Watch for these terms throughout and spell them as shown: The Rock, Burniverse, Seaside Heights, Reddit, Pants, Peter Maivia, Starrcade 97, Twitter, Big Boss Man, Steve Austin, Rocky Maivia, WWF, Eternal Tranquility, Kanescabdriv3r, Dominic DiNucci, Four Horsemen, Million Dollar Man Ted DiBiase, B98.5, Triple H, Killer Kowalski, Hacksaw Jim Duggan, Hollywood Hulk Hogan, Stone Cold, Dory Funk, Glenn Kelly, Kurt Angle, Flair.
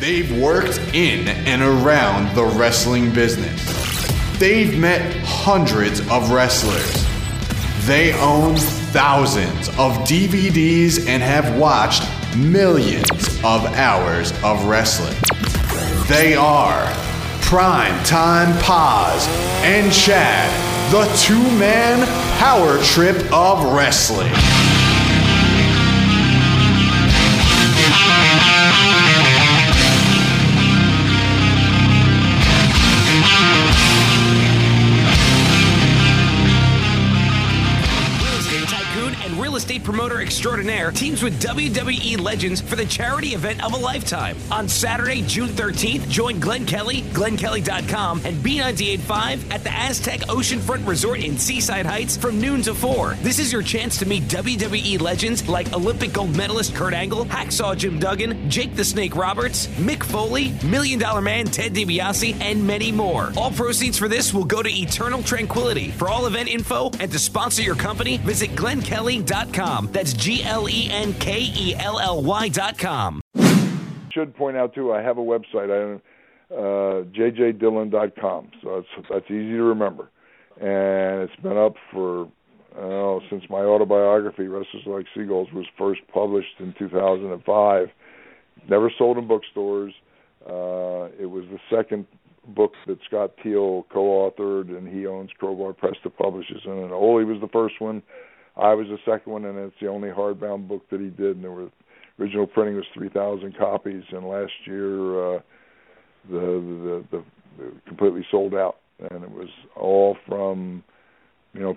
They've worked in and around the wrestling business. They've met hundreds of wrestlers. They own thousands of DVDs and have watched millions of hours of wrestling. They are Prime Time Paz and Chad, the two-man power trip of wrestling. Promoter extraordinaire teams with WWE legends for the charity event of a lifetime. On Saturday, June 13th, join Glenn Kelly, glennkelly.com, and B98.5 at the Aztec Oceanfront Resort in Seaside Heights from noon to 4. This is your chance to meet WWE legends like Olympic gold medalist Kurt Angle, Hacksaw Jim Duggan, Jake the Snake Roberts, Mick Foley, Million Dollar Man Ted DiBiase, and many more. All proceeds for this will go to Eternal Tranquility. For all event info and to sponsor your company, visit glennkelly.com. That's glennkelly.com. Should point out too, I have a website, jjdillon.com, so that's easy to remember, and it's been up for since my autobiography, Wrestlers Like Seagulls, was first published in 2005. Never sold in bookstores. It was the second book that Scott Teal co-authored, and he owns Crowbar Press that publishes it. And Ole was the first one. I was the second one, and it's the only hardbound book that he did. And original printing was 3,000 copies, and last year the completely sold out. And it was all from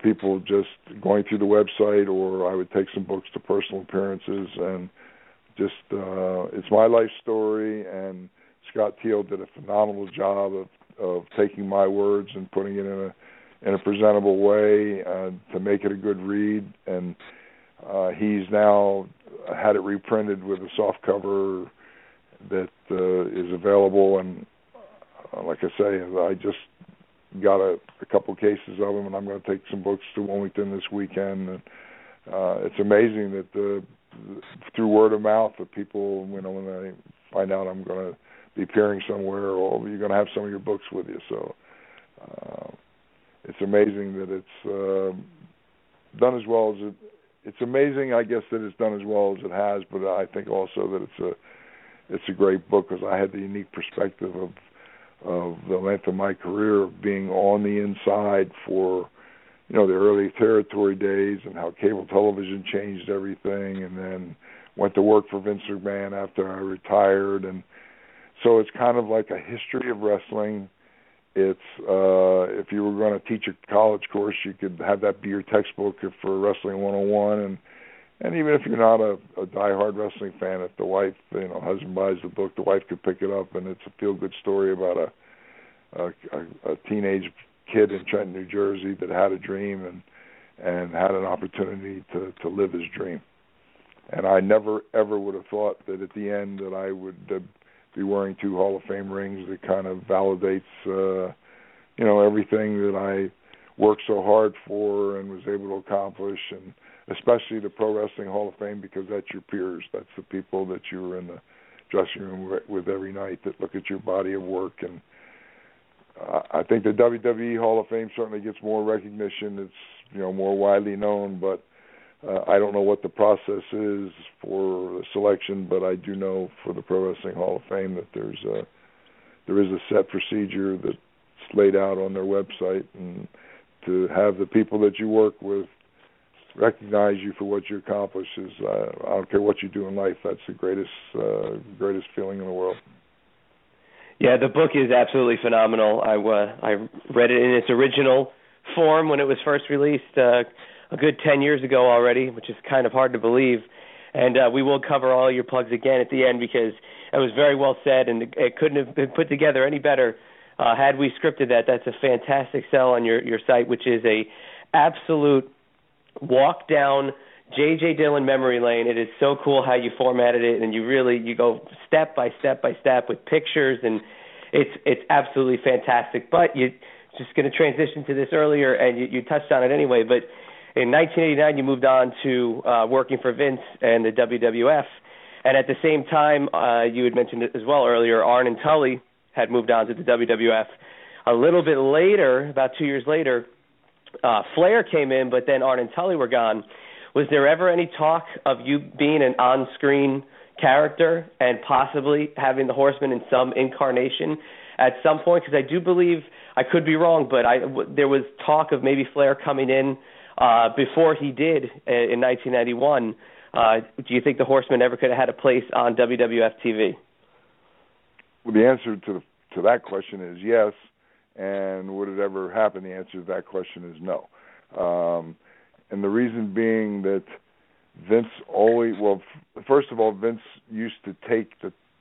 people just going through the website, or I would take some books to personal appearances, and just it's my life story. And Scott Teal did a phenomenal job of taking my words and putting it in a presentable way to make it a good read. And he's now had it reprinted with a soft cover that is available. And like I say, I just got a couple cases of them, and I'm going to take some books to Wilmington this weekend. And it's amazing that through word of mouth, that people, when they find out I'm going to be appearing somewhere, or you're going to have some of your books with you. So, it's amazing that it's done as well as it's amazing, I guess, that it's done as well as it has, but I think also that it's a great book, because I had the unique perspective of the length of my career of being on the inside for the early territory days and how cable television changed everything, and then went to work for Vince McMahon after I retired. And so it's kind of like a history of wrestling. It's if you were going to teach a college course, you could have that be your textbook for Wrestling 101, and even if you're not a diehard wrestling fan, if the wife, husband buys the book, the wife could pick it up, and it's a feel-good story about a teenage kid in Trenton, New Jersey, that had a dream and had an opportunity to live his dream. And I never ever would have thought that at the end that I would be wearing 2 Hall of Fame rings. That kind of validates, everything that I worked so hard for and was able to accomplish, and especially the Pro Wrestling Hall of Fame, because that's your peers. That's the people that you were in the dressing room with every night, that look at your body of work. And I think the WWE Hall of Fame certainly gets more recognition. It's more widely known, but I don't know what the process is for the selection, but I do know for the Pro Wrestling Hall of Fame that there is a set procedure that's laid out on their website, and to have the people that you work with recognize you for what you accomplish is, I don't care what you do in life, that's the greatest feeling in the world. Yeah, the book is absolutely phenomenal. I read it in its original form when it was first released, a good 10 years ago already, which is kind of hard to believe. And we will cover all your plugs again at the end, because it was very well said, and it couldn't have been put together any better had we scripted that. That's a fantastic sell on your site, which is a absolute walk down J.J. Dillon memory lane. It is so cool how you formatted it, and you go step by step by step with pictures, and it's absolutely fantastic. But you're just going to transition to this earlier, and you touched on it anyway, but in 1989, you moved on to working for Vince and the WWF, And at the same time, you had mentioned it as well earlier, Arn and Tully had moved on to the WWF. A little bit later, about 2 years later, Flair came in, but then Arn and Tully were gone. Was there ever any talk of you being an on-screen character and possibly having the Horsemen in some incarnation at some point? Because I do believe, I could be wrong, but there was talk of maybe Flair coming in before he did in 1991. Do you think the Horsemen ever could have had a place on WWF TV? Well, the answer to that question is yes, and would it ever happen? The answer to that question is no. And the reason being that Vince always, well, first of all, Vince used to take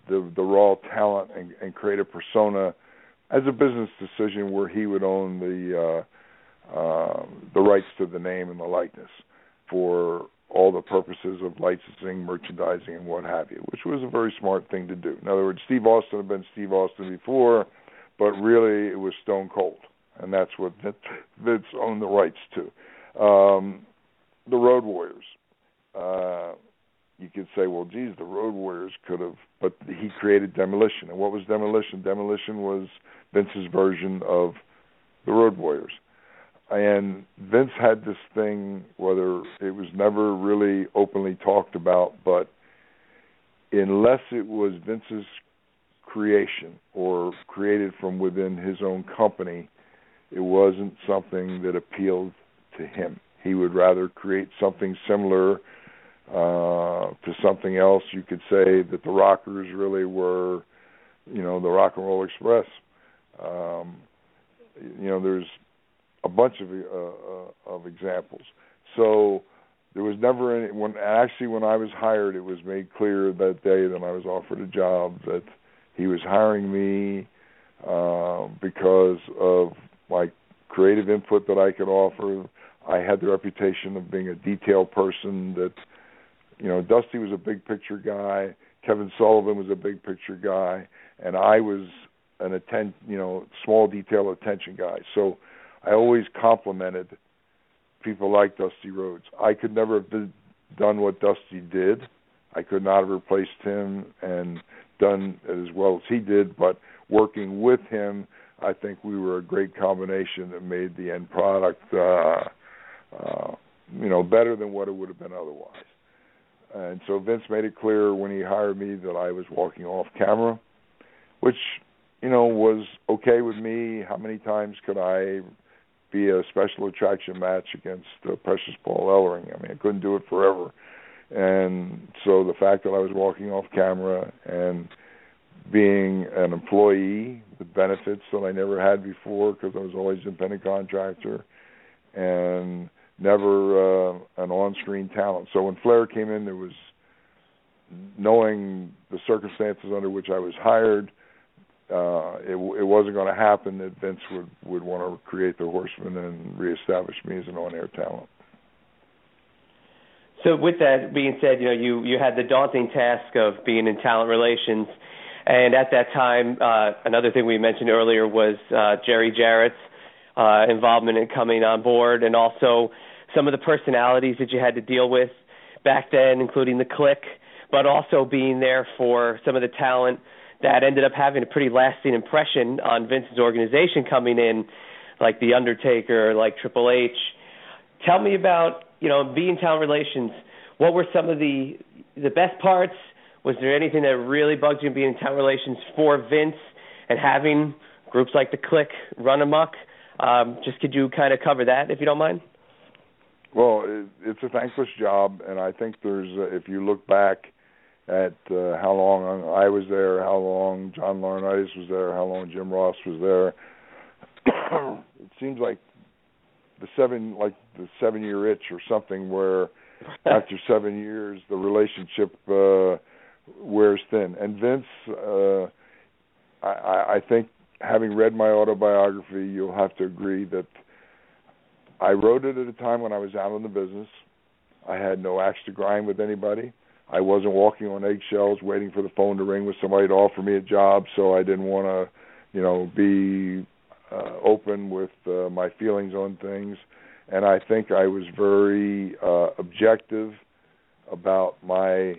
the raw talent and create a persona as a business decision where he would own the rights to the name and the likeness for all the purposes of licensing, merchandising, and what have you, which was a very smart thing to do. In other words, Steve Austin had been Steve Austin before, but really it was Stone Cold, and that's what Vince owned the rights to. The Road Warriors. You could say, well, geez, the Road Warriors could have, but he created Demolition. And what was Demolition? Demolition was Vince's version of the Road Warriors. And Vince had this thing, whether it was never really openly talked about, but unless it was Vince's creation or created from within his own company, it wasn't something that appealed to him. He would rather create something similar to something else. You could say that the Rockers really were, you know, the Rock and Roll Express. You know, there's a bunch of examples. So there was never any. When I was hired, it was made clear that day that I was offered a job that he was hiring me because of my creative input that I could offer. I had the reputation of being a detail person that, you know, Dusty was a big picture guy, Kevin Sullivan was a big picture guy, and I was an small detail attention guy. So I always complimented people like Dusty Rhodes. I could never have done what Dusty did. I could not have replaced him and done as well as he did, but working with him, I think we were a great combination that made the end product better than what it would have been otherwise. And so Vince made it clear when he hired me that I was walking off camera, which, you know, was okay with me. How many times could I be a special attraction match against Precious Paul Ellering? I mean, I couldn't do it forever. And so the fact that I was walking off camera and being an employee with benefits that I never had before because I was always an independent contractor and never an on-screen talent. So when Flair came in, there was, knowing the circumstances under which I was hired, it wasn't going to happen that Vince would want to create the Horsemen and reestablish me as an on-air talent. So with that being said, you know, you had the daunting task of being in talent relations, and at that time, another thing we mentioned earlier was Jerry Jarrett's involvement in coming on board, and also some of the personalities that you had to deal with back then, including the clique, but also being there for some of the talent that ended up having a pretty lasting impression on Vince's organization coming in, like The Undertaker, like Triple H. Tell me about, you know, being talent relations. What were some of the best parts? Was there anything that really bugged you in being talent relations for Vince and having groups like the clique run amok? Just could you kind of cover that, if you don't mind? Well, it's a thankless job, and I think if you look back at how long I was there, how long John Laurinaitis was there, how long Jim Ross was there, it seems like the 7-year itch or something, where after 7 years the relationship wears thin. And Vince, I think, having read my autobiography, you'll have to agree that I wrote it at a time when I was out in the business. I had no axe to grind with anybody. I wasn't walking on eggshells waiting for the phone to ring with somebody to offer me a job, so I didn't want to, you know, be open with my feelings on things. And I think I was very objective about my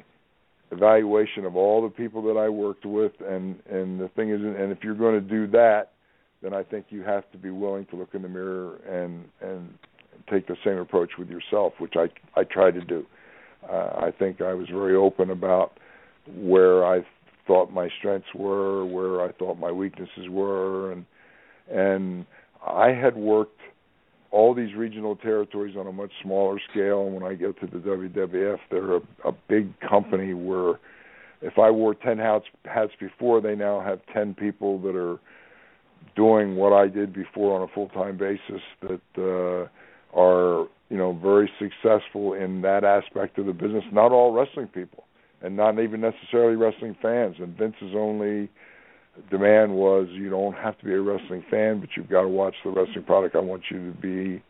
evaluation of all the people that I worked with, and the thing is, and if you're going to do that, then I think you have to be willing to look in the mirror and take the same approach with yourself, which I try to do. I think I was very open about where I thought my strengths were, where I thought my weaknesses were, and I had worked all these regional territories on a much smaller scale. And when I go to the WWF, they're a big company where if I wore 10 hats before, they now have 10 people that are doing what I did before on a full-time basis that are, you know, very successful in that aspect of the business. Not all wrestling people, and not even necessarily wrestling fans. And Vince's only demand was, you don't have to be a wrestling fan, but you've got to watch the wrestling product. I want you to be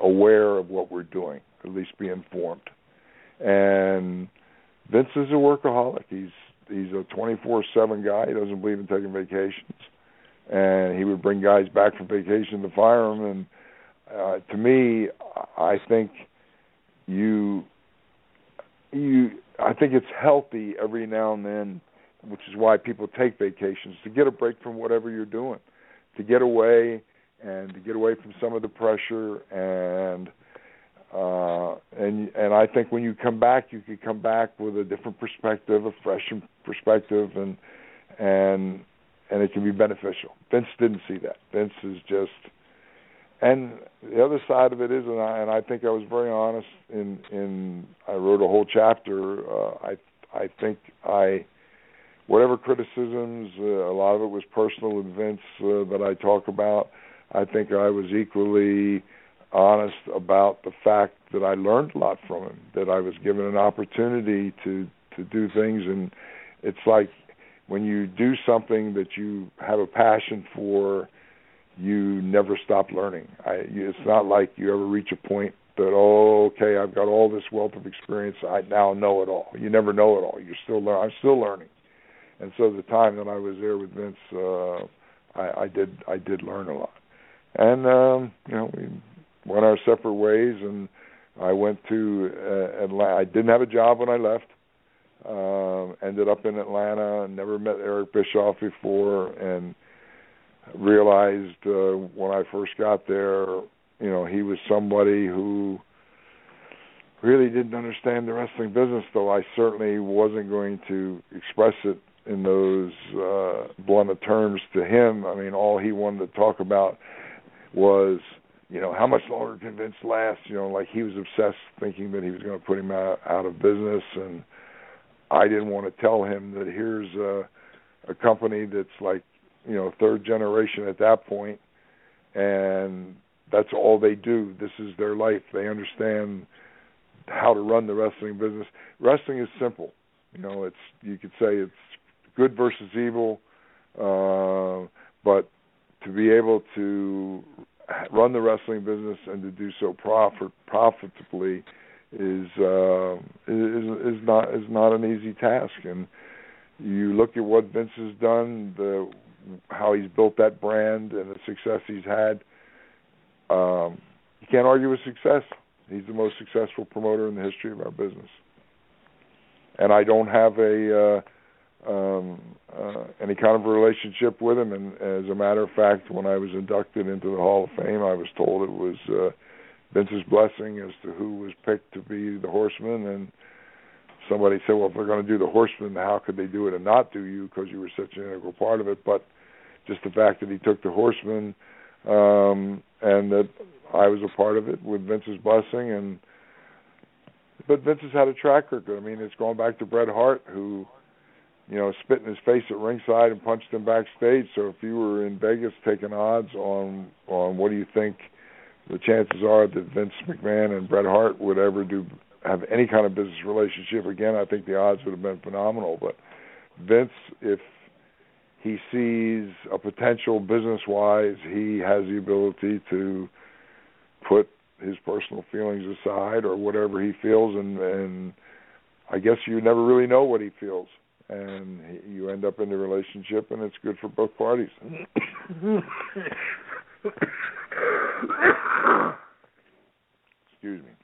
aware of what we're doing, at least be informed. And Vince is a workaholic. He's a 24/7 guy. He doesn't believe in taking vacations. And he would bring guys back from vacation to fire them. And to me, I think I think it's healthy every now and then, which is why people take vacations, to get a break from whatever you're doing, to get away and to get away from some of the pressure. And I think when you come back, you can come back with a different perspective, a fresh perspective, and it can be beneficial. Vince didn't see that. Vince is just, and the other side of it is, and I think I was very honest in I wrote a whole chapter. I think I, whatever criticisms, a lot of it was personal with Vince that I talk about. I think I was equally honest about the fact that I learned a lot from him, that I was given an opportunity to do things. And it's like when you do something that you have a passion for, you never stop learning. It's not like you ever reach a point that, oh, okay, I've got all this wealth of experience, I now know it all. You never know it all. You're still learning. I'm still learning. And so the time that I was there with Vince, I did learn a lot. And you know, we went our separate ways, and I went to Atlanta. I didn't have a job when I left. Ended up in Atlanta, never met Eric Bischoff before, and realized when I first got there, you know, he was somebody who really didn't understand the wrestling business, though I certainly wasn't going to express it in those blunt terms to him. I mean, all he wanted to talk about was, you know, how much longer can Vince last? You know, like he was obsessed thinking that he was going to put him out of business, and I didn't want to tell him that here's a company that's like, you know, third generation at that point, and that's all they do. This is their life. They understand how to run the wrestling business. Wrestling is simple. You know, it's, you could say it's good versus evil, but to be able to run the wrestling business and to do so profitably is not an easy task. And you look at what Vince has done, how he's built that brand and the success he's had. You can't argue with success. He's the most successful promoter in the history of our business. And I don't have any kind of relationship with him. And as a matter of fact, when I was inducted into the Hall of Fame, I was told it was Vince's blessing as to who was picked to be the Horseman. And somebody said, well, if they're going to do the Horseman, how could they do it and not do you, because you were such an integral part of it? But just the fact that he took the Horseman and that I was a part of it with Vince's blessing. But Vince has had a track record. I mean, it's going back to Bret Hart, who, you know, spit in his face at ringside and punched him backstage. So if you were in Vegas taking odds on what do you think the chances are that Vince McMahon and Bret Hart would ever have any kind of business relationship again, I think the odds would have been phenomenal. But Vince, if he sees a potential business-wise, he has the ability to put his personal feelings aside or whatever he feels, and I guess you never really know what he feels, and you end up in a relationship, and it's good for both parties. Excuse me.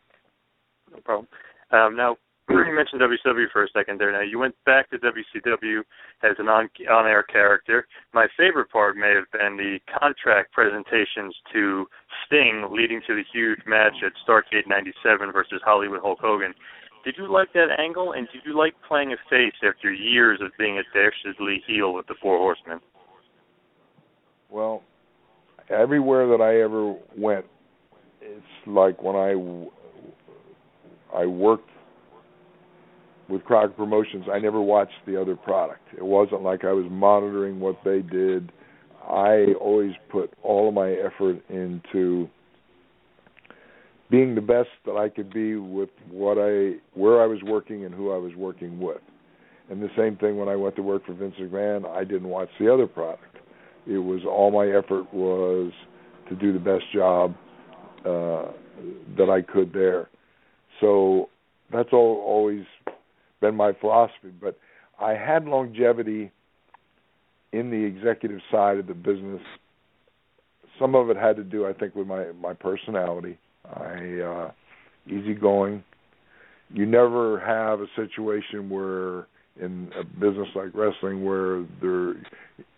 No problem. Now, you mentioned WCW for a second there. Now, you went back to WCW as an on-air character. My favorite part may have been the contract presentations to Sting leading to the huge match at Starrcade 97 versus Hollywood Hulk Hogan. Did you like that angle, and did you like playing a face after years of being a dastardly heel with the Four Horsemen? Well, everywhere that I ever went, it's like when I worked with Crockett Promotions, I never watched the other product. It wasn't like I was monitoring what they did. I always put all of my effort into being the best that I could be with where I was working and who I was working with. And the same thing when I went to work for Vince McMahon, I didn't watch the other product. It was all my effort was to do the best job that I could there. So that's always been my philosophy. But I had longevity in the executive side of the business. Some of it had to do, I think, with my personality. Easygoing. You never have a situation where in a business like wrestling where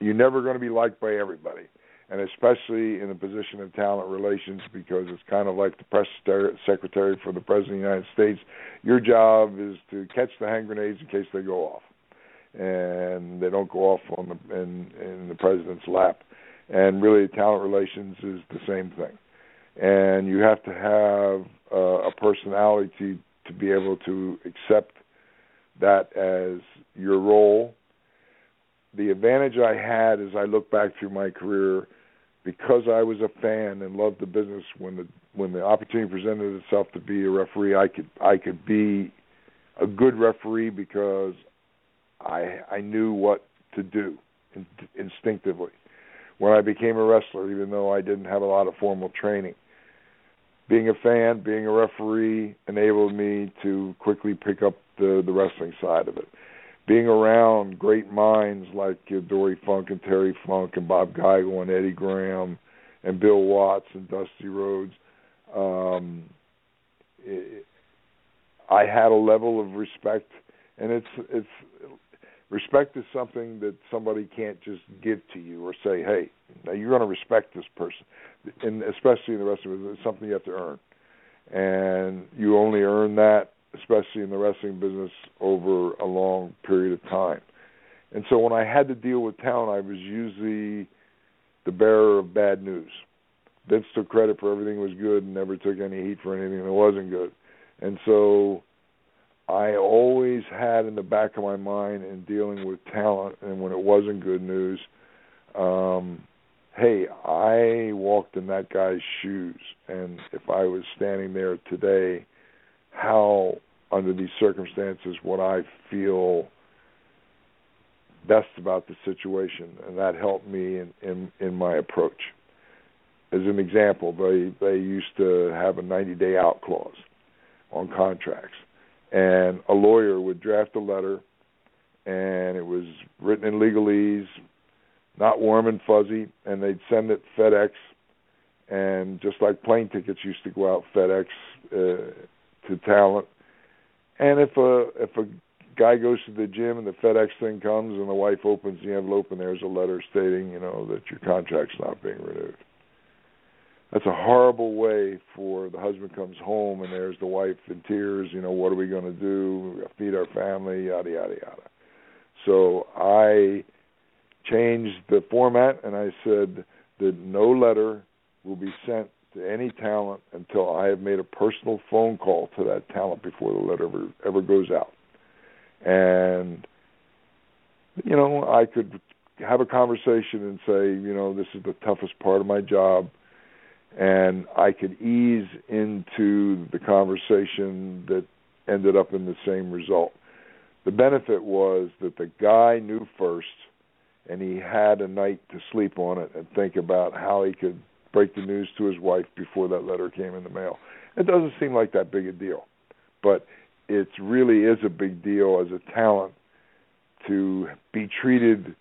you're never going to be liked by everybody, and especially in the position of talent relations, because it's kind of like the press secretary for the President of the United States. Your job is to catch the hand grenades in case they go off, and they don't go off in the president's lap. And really, talent relations is the same thing. And you have to have a personality to be able to accept that as your role. The advantage I had as I look back through my career, because I was a fan and loved the business, when the opportunity presented itself to be a referee, I could be a good referee because I knew what to do instinctively. When I became a wrestler, even though I didn't have a lot of formal training, being a fan, being a referee enabled me to quickly pick up the wrestling side of it. Being around great minds like Dory Funk and Terry Funk and Bob Geigel and Eddie Graham and Bill Watts and Dusty Rhodes, I had a level of respect, and it's respect is something that somebody can't just give to you or say, hey, now you're going to respect this person, and especially in the wrestling business, it's something you have to earn. And you only earn that, especially in the wrestling business, over a long period of time. And so when I had to deal with talent, I was usually the bearer of bad news. Vince took credit for everything was good and never took any heat for anything that wasn't good. And so I always had in the back of my mind in dealing with talent, and when it wasn't good news, hey, I walked in that guy's shoes, and if I was standing there today, how, under these circumstances, would I feel best about the situation? And that helped me in my approach. As an example, they used to have a 90-day out clause on contracts. And a lawyer would draft a letter, and it was written in legalese, not warm and fuzzy, and they'd send it FedEx. And just like plane tickets used to go out FedEx to talent. And if a guy goes to the gym and the FedEx thing comes and the wife opens the envelope and there's a letter stating, you know, that your contract's not being renewed. That's a horrible way for the husband comes home and there's the wife in tears, you know, what are we going to do? We've got to feed our family, yada, yada, yada. So I changed the format and I said that no letter will be sent to any talent until I have made a personal phone call to that talent before the letter ever goes out. And, you know, I could have a conversation and say, you know, this is the toughest part of my job. And I could ease into the conversation that ended up in the same result. The benefit was that the guy knew first, and he had a night to sleep on it and think about how he could break the news to his wife before that letter came in the mail. It doesn't seem like that big a deal, but it really is a big deal as a talent to be treated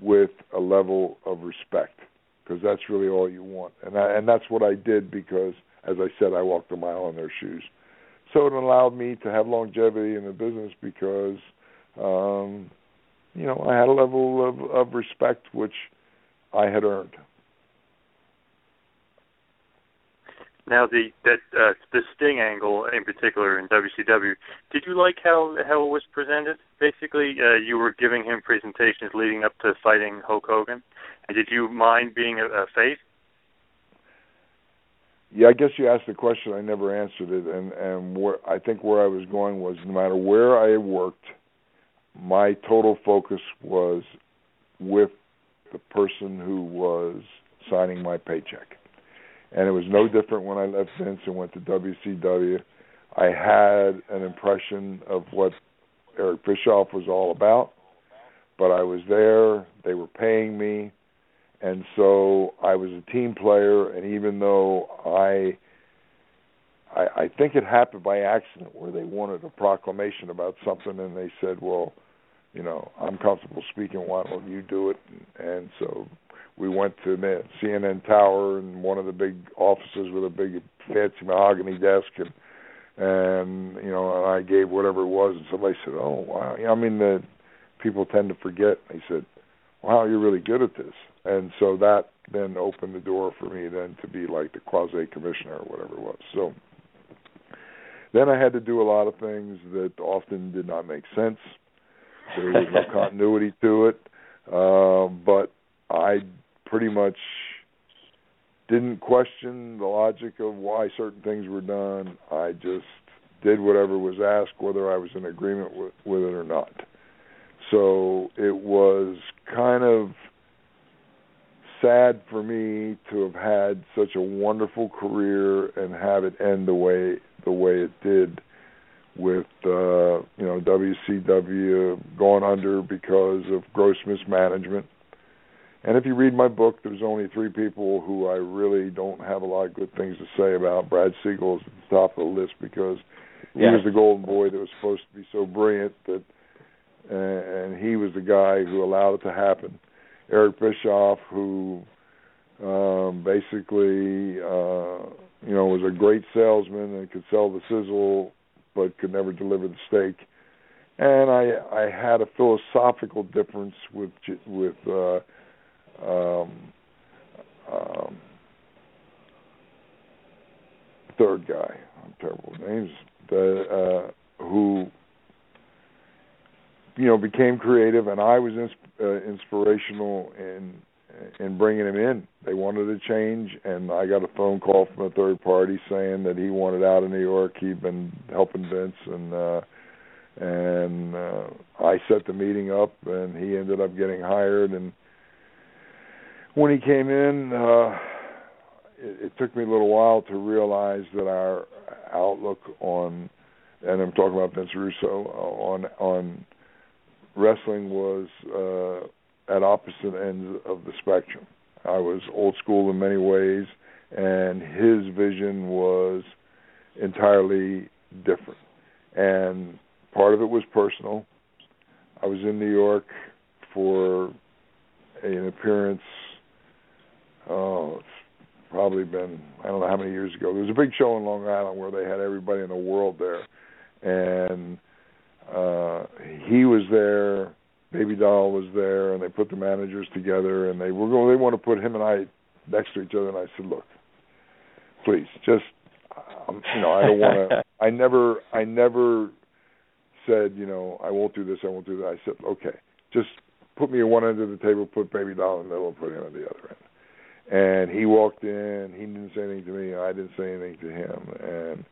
with a level of respect, because that's really all you want. And that's what I did because, as I said, I walked a mile in their shoes. So it allowed me to have longevity in the business because, you know, I had a level of respect which I had earned. Now, the Sting angle in particular in WCW, did you like how it was presented? Basically, you were giving him presentations leading up to fighting Hulk Hogan. And did you mind being a face? Yeah, I guess you asked the question. I never answered it, and I think where I was going was no matter where I worked, my total focus was with the person who was signing my paycheck. And it was no different when I left Vince and went to WCW. I had an impression of what Eric Bischoff was all about, but I was there, they were paying me, and so I was a team player, and even though I think it happened by accident where they wanted a proclamation about something, and they said, well, you know, I'm comfortable speaking, why don't you do it? And so we went to the CNN Tower and one of the big offices with a big fancy mahogany desk, and you know, and I gave whatever it was, and somebody said, oh, wow. I mean, the people tend to forget. They said, wow, you're really good at this. And so that then opened the door for me then to be like the quasi-commissioner or whatever it was. So then I had to do a lot of things that often did not make sense. There was no continuity to it. But I pretty much didn't question the logic of why certain things were done. I just did whatever was asked, whether I was in agreement with it or not. So it was kind of sad for me to have had such a wonderful career and have it end the way it did with you know, WCW going under because of gross mismanagement. And if you read my book, there's only three people who I really don't have a lot of good things to say about. Brad Siegel's at the top of the list because he was the golden boy that was supposed to be so brilliant that, and he was the guy who allowed it to happen. Eric Bischoff, who basically, you know, was a great salesman and could sell the sizzle, but could never deliver the steak. And I had a philosophical difference with third guy. I'm terrible with names. Who, you know, became creative, and I was inspirational in bringing him in. They wanted a change, and I got a phone call from a third party saying that he wanted out of New York. He'd been helping Vince, and I set the meeting up, and he ended up getting hired. And when he came in, it took me a little while to realize that our outlook on, and I'm talking about Vince Russo, on wrestling was at opposite ends of the spectrum. I was old school in many ways, and his vision was entirely different. And part of it was personal. I was in New York for an appearance, it's probably been, I don't know how many years ago. There was a big show in Long Island where they had everybody in the world there. And he was there, Baby Doll was there, and they put the managers together, and they want to put him and I next to each other. And I said, look, please, just, you know, I don't want to, I never said, you know, I won't do this, I won't do that. I said, okay, just put me at one end of the table, put Baby Doll in the middle, and put him at the other end. And he walked in, he didn't say anything to me, I didn't say anything to him, and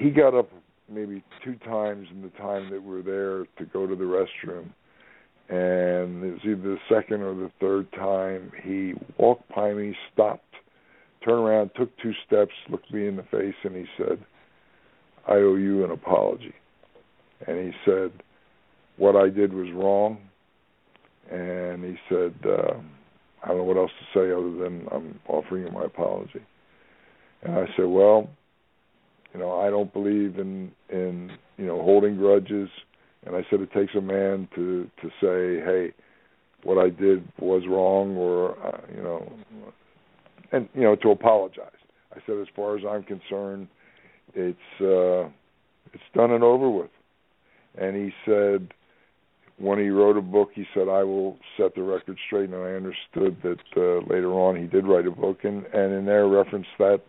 he got up maybe two times in the time that we're there to go to the restroom, and it was either the second or the third time he walked by me, stopped, turned around, took two steps, looked me in the face, and he said, I owe you an apology. And he said, what I did was wrong, and he said, I don't know what else to say other than I'm offering you my apology. And I said, well, you know, I don't believe in you know, holding grudges. And I said, it takes a man to say, hey, what I did was wrong, or, you know, and, you know, to apologize. I said, as far as I'm concerned, It's done and over with. And he said, when he wrote a book, he said, I will set the record straight. And I understood that later on he did write a book. And in there referenced that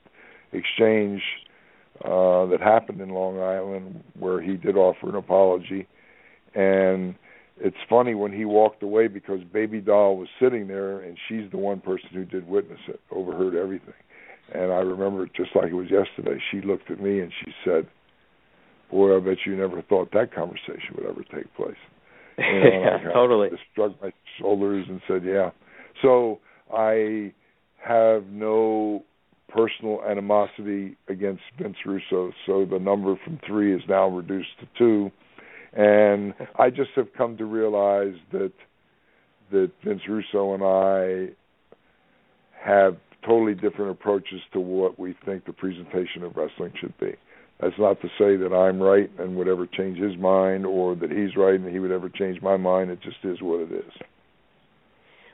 exchange that happened in Long Island where he did offer an apology. And it's funny when he walked away because Baby Doll was sitting there, and she's the one person who did witness it, overheard everything. And I remember it just like it was yesterday. She looked at me and she said, boy, I bet you never thought that conversation would ever take place. You know, yeah, I totally. I shrugged my shoulders and said, yeah. So I have no personal animosity against Vince Russo, so the number from 3 is now reduced to 2. And I just have come to realize that Vince Russo and I have totally different approaches to what we think the presentation of wrestling should be. That's not to say that I'm right and would ever change his mind, or that he's right and he would ever change my mind. It just is what it is.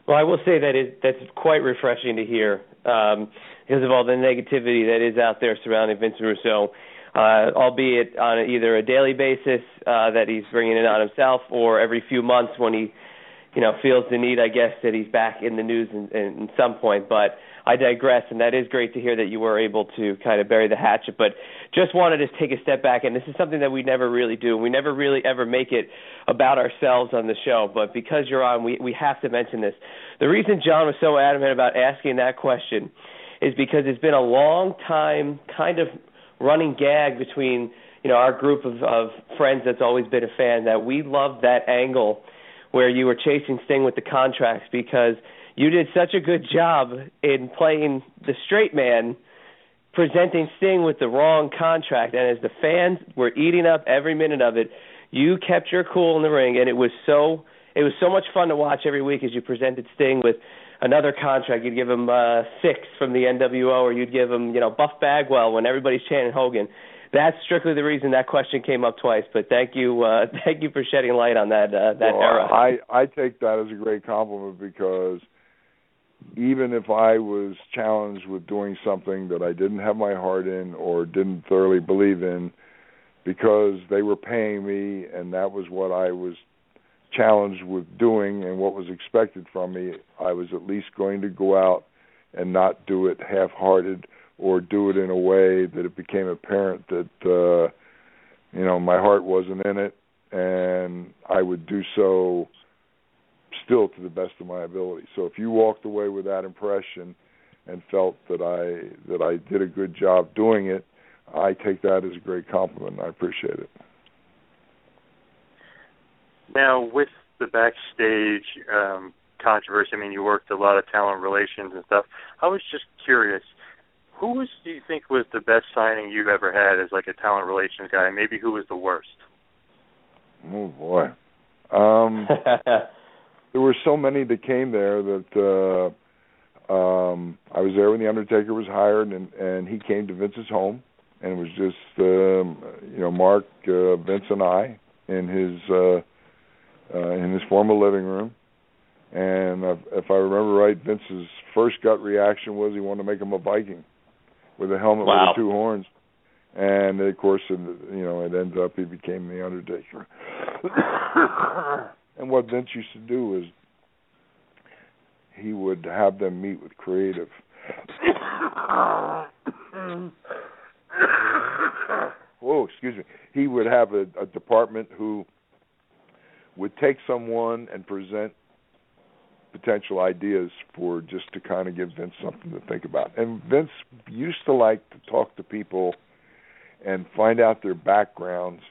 Well, I will say that that's quite refreshing to hear because of all the negativity that is out there surrounding Vince Russo, albeit on either a daily basis that he's bringing it on himself, or every few months when he feels the need, I guess, that he's back in the news in some point. But I digress, and that is great to hear that you were able to kind of bury the hatchet. But just wanted to take a step back, and this is something that we never really do. We never really ever make it about ourselves on the show, but because you're on, we have to mention this. The reason John was so adamant about asking that question is because it's been a long time kind of running gag between our group of friends that's always been a fan, that we love that angle where you were chasing Sting with the contracts, because you did such a good job in playing the straight man, presenting Sting with the wrong contract. And as the fans were eating up every minute of it, you kept your cool in the ring, and it was so much fun to watch every week as you presented Sting with another contract. You'd give him 6 from the NWO, or you'd give him Buff Bagwell when everybody's chanting Hogan. That's strictly the reason that question came up twice, but thank you for shedding light on that era. I take that as a great compliment, because even if I was challenged with doing something that I didn't have my heart in or didn't thoroughly believe in, because they were paying me and that was what I was challenged with doing and what was expected from me, I was at least going to go out and not do it half-hearted, or do it in a way that it became apparent that, my heart wasn't in it, and I would do so still to the best of my ability. So if you walked away with that impression and felt that I did a good job doing it, I take that as a great compliment, and I appreciate it. Now, with the backstage controversy, you worked a lot of talent relations and stuff. I was just curious, do you think was the best signing you've ever had as a talent relations guy? Maybe who was the worst? Oh, boy. There were so many that came there that I was there when The Undertaker was hired, and he came to Vince's home, and it was just, Mark, Vince, and I in his former living room. And if I remember right, Vince's first gut reaction was he wanted to make him a Viking, with a helmet with the 2 horns. And, of course, it ended up he became The Undertaker. And what Vince used to do is he would have them meet with creative. Whoa, excuse me. He would have a department who would take someone and present potential ideas for, just to kind of give Vince something to think about. And Vince used to like to talk to people and find out their backgrounds,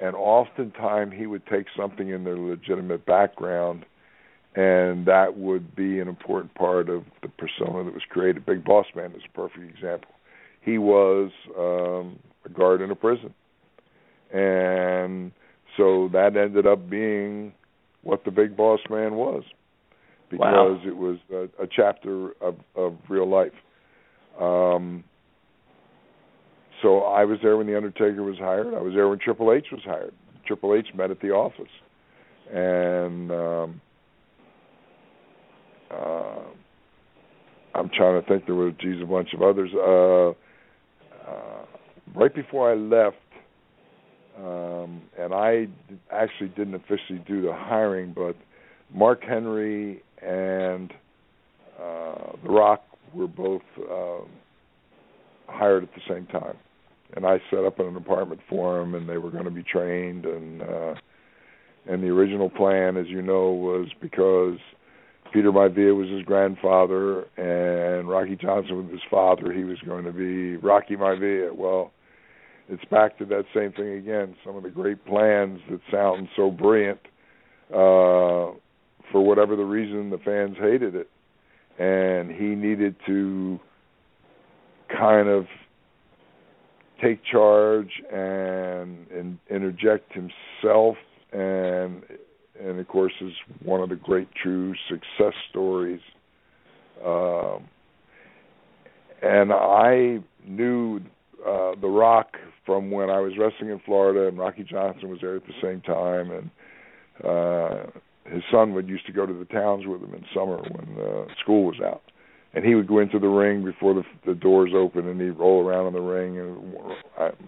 and oftentimes he would take something in their legitimate background, and that would be an important part of the persona that was created. Big Boss Man is a perfect example. He was a guard in a prison. And so that ended up being what the Big Boss Man was, because it was a chapter of real life. So I was there when The Undertaker was hired. I was there when Triple H was hired. Triple H met at the office. And I'm trying to think. There were a bunch of others. right before I left, and I actually didn't officially do the hiring, but Mark Henry and The Rock were both hired at the same time. And I set up an apartment for them, and they were going to be trained. And the original plan, as you know, was because Peter Maivia was his grandfather, and Rocky Johnson was his father. He was going to be Rocky Maivia. Well, it's back to that same thing again. Some of the great plans that sound so brilliant, for whatever the reason, the fans hated it. And he needed to kind of take charge and interject himself, and of course is one of the great true success stories. And I knew The Rock from when I was wrestling in Florida, and Rocky Johnson was there at the same time, and his son would used to go to the towns with him in summer when school was out. And he would go into the ring before the doors open, and he'd roll around in the ring. And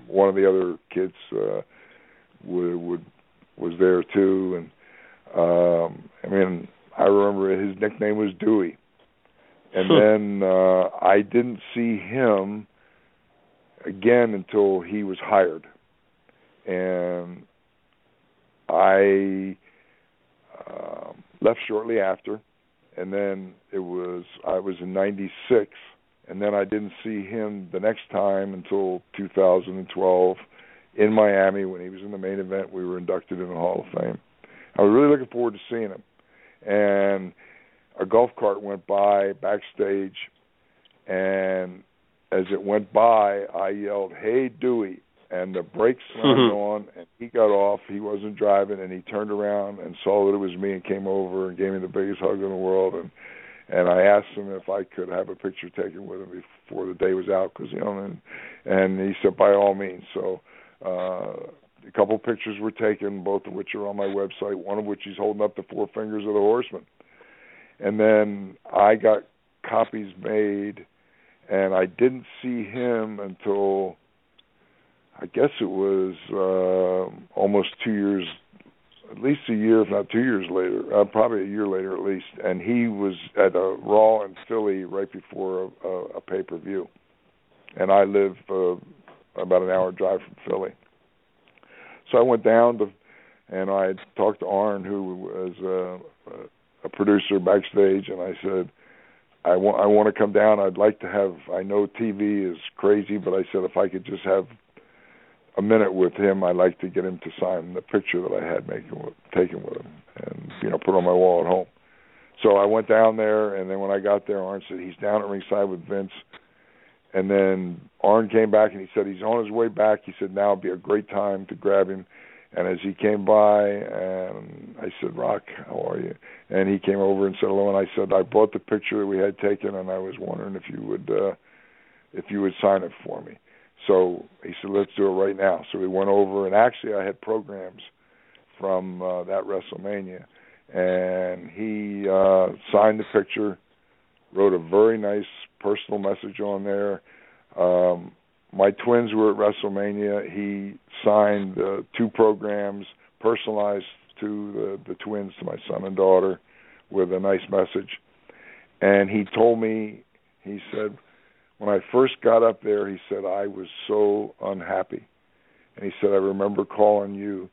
one of the other kids was there too. And I mean, I remember his nickname was Dewey. And then I didn't see him again until he was hired, and I left shortly after. And then I was in 96, and then I didn't see him the next time until 2012 in Miami when he was in the main event. We were inducted in the Hall of Fame. I was really looking forward to seeing him. And a golf cart went by backstage, and as it went by, I yelled, "Hey, Dewey," and the brakes slammed on, and he got off. He wasn't driving, and he turned around and saw that it was me and came over and gave me the biggest hug in the world. And I asked him if I could have a picture taken with him before the day was out, because, you know, and he said, by all means. So a couple pictures were taken, both of which are on my website, one of which he's holding up the four fingers of the Horseman. And then I got copies made, and I didn't see him until I guess it was almost 2 years, at least a year, if not 2 years later, probably a year later at least. And he was at a Raw in Philly right before a pay-per-view. And I live about an hour drive from Philly. So I went down and I talked to Arn, who was a producer backstage, and I said, I want to come down. I'd like to have, I know TV is crazy, but I said if I could just have a minute with him, I'd like to get him to sign the picture that I had taken with him and, you know, put on my wall at home. So I went down there, and then when I got there, Arn said, he's down at ringside with Vince. And then Arn came back, and he said, he's on his way back. He said, now would be a great time to grab him. And as he came by, and I said, Rock, how are you? And he came over and said hello, and I said, I brought the picture that we had taken, and I was wondering if you would sign it for me. So he said, let's do it right now. So we went over, and actually I had programs from that WrestleMania. And he signed the picture, wrote a very nice personal message on there. My twins were at WrestleMania. He signed two programs personalized to the twins, to my son and daughter, with a nice message. And he told me, he said, when I first got up there, he said, I was so unhappy. And he said, I remember calling you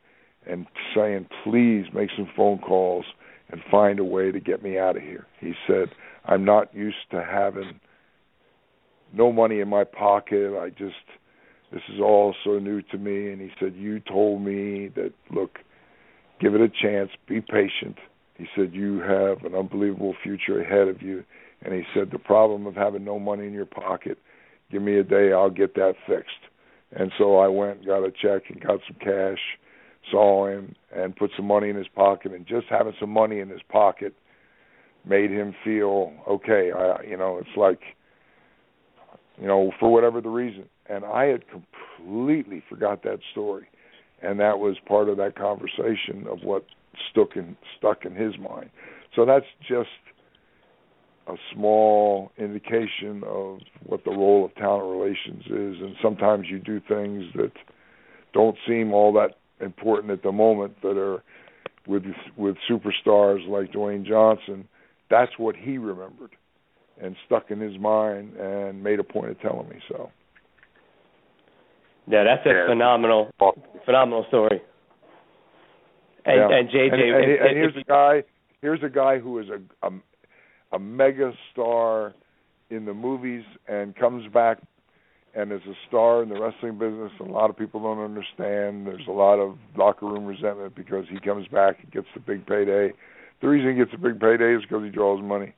and saying, please make some phone calls and find a way to get me out of here. He said, I'm not used to having no money in my pocket. This is all so new to me. And he said, you told me that, look, give it a chance, be patient. He said, you have an unbelievable future ahead of you. And he said, the problem of having no money in your pocket, give me a day, I'll get that fixed. And so I went and got a check and got some cash, saw him, and put some money in his pocket. And just having some money in his pocket made him feel, okay, it's like, for whatever the reason. And I had completely forgot that story. And that was part of that conversation of what stuck in his mind. So that's just a small indication of what the role of talent relations is, and sometimes you do things that don't seem all that important at the moment that are with superstars like Dwayne Johnson. That's what he remembered and stuck in his mind and made a point of telling me so. Yeah, that's a phenomenal story. And JJ, and here's a guy who is a mega star in the movies and comes back and is a star in the wrestling business. A lot of people don't understand. There's a lot of locker room resentment because he comes back and gets the big payday. The reason he gets the big payday is because he draws money,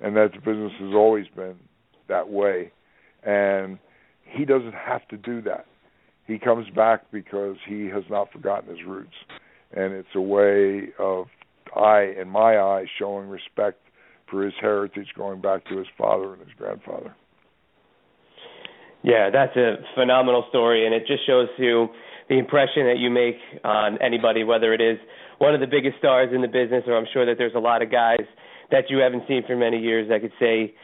and that the business has always been that way. And he doesn't have to do that. He comes back because he has not forgotten his roots. And it's a way of, in my eyes, showing respect for his heritage going back to his father and his grandfather. Yeah, that's a phenomenal story, and it just shows you the impression that you make on anybody, whether it is one of the biggest stars in the business, or I'm sure that there's a lot of guys that you haven't seen for many years that could say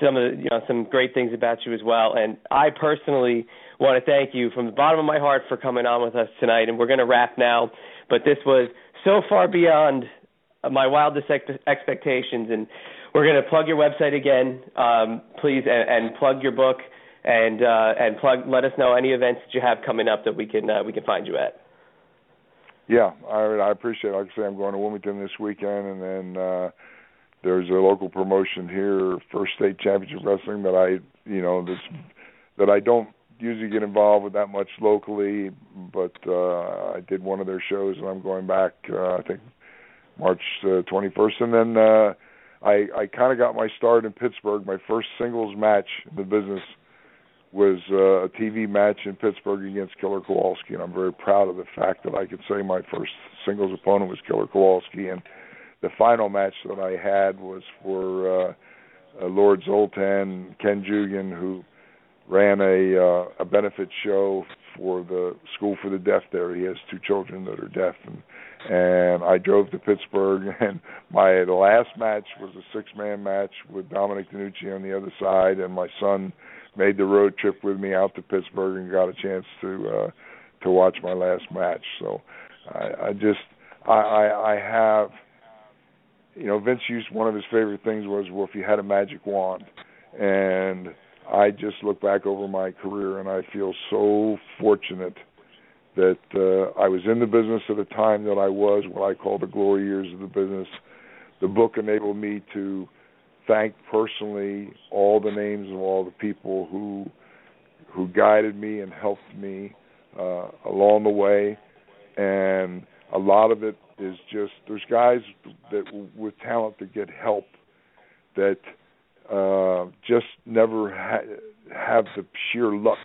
some great things about you as well. And I personally want to thank you from the bottom of my heart for coming on with us tonight. And we're going to wrap now, but this was so far beyond my wildest expectations. And we're going to plug your website again, please, and plug your book, and let us know any events that you have coming up that we can find you at. Yeah, I appreciate it. Like I say, I'm going to Wilmington this weekend, and then there's a local promotion here, First State Championship Wrestling, that I don't usually get involved with that much locally, but I did one of their shows, and I'm going back, I think, March 21st. And then I kind of got my start in Pittsburgh. My first singles match in the business was a TV match in Pittsburgh against Killer Kowalski, and I'm very proud of the fact that I could say my first singles opponent was Killer Kowalski, and the final match that I had was for Lord Zoltan, Ken Jugan, who ran a benefit show for the School for the Deaf there. He has two children that are deaf, and I drove to Pittsburgh, and my last match was a six-man match with Dominic DiNucci on the other side, and my son made the road trip with me out to Pittsburgh and got a chance to watch my last match. So I have... Vince used one of his favorite things was, well, if you had a magic wand. And I just look back over my career, and I feel so fortunate that I was in the business at a time that I was, what I call the glory years of the business. The book enabled me to thank personally all the names of all the people who guided me and helped me along the way. And a lot of it is just there's guys that with talent that get help that just never have the sheer luck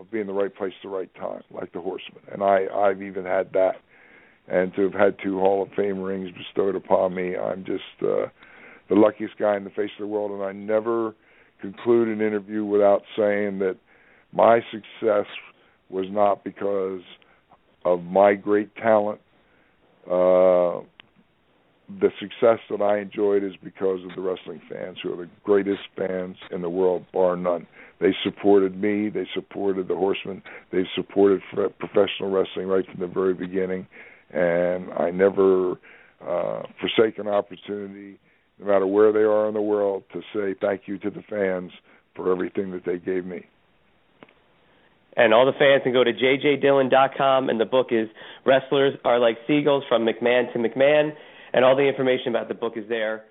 of being in the right place at the right time, like the Horsemen. And I've even had that. And to have had two Hall of Fame rings bestowed upon me, I'm just the luckiest guy in the face of the world. And I never conclude an interview without saying that my success was not because of my great talent. The success that I enjoyed is because of the wrestling fans, who are the greatest fans in the world, bar none. They supported me. They supported the Horsemen. They supported professional wrestling right from the very beginning. And I never forsake an opportunity, no matter where they are in the world, to say thank you to the fans for everything that they gave me. And all the fans can go to jjdillon.com, and the book is Wrestlers Are Like Seagulls, From McMahon to McMahon, and all the information about the book is there.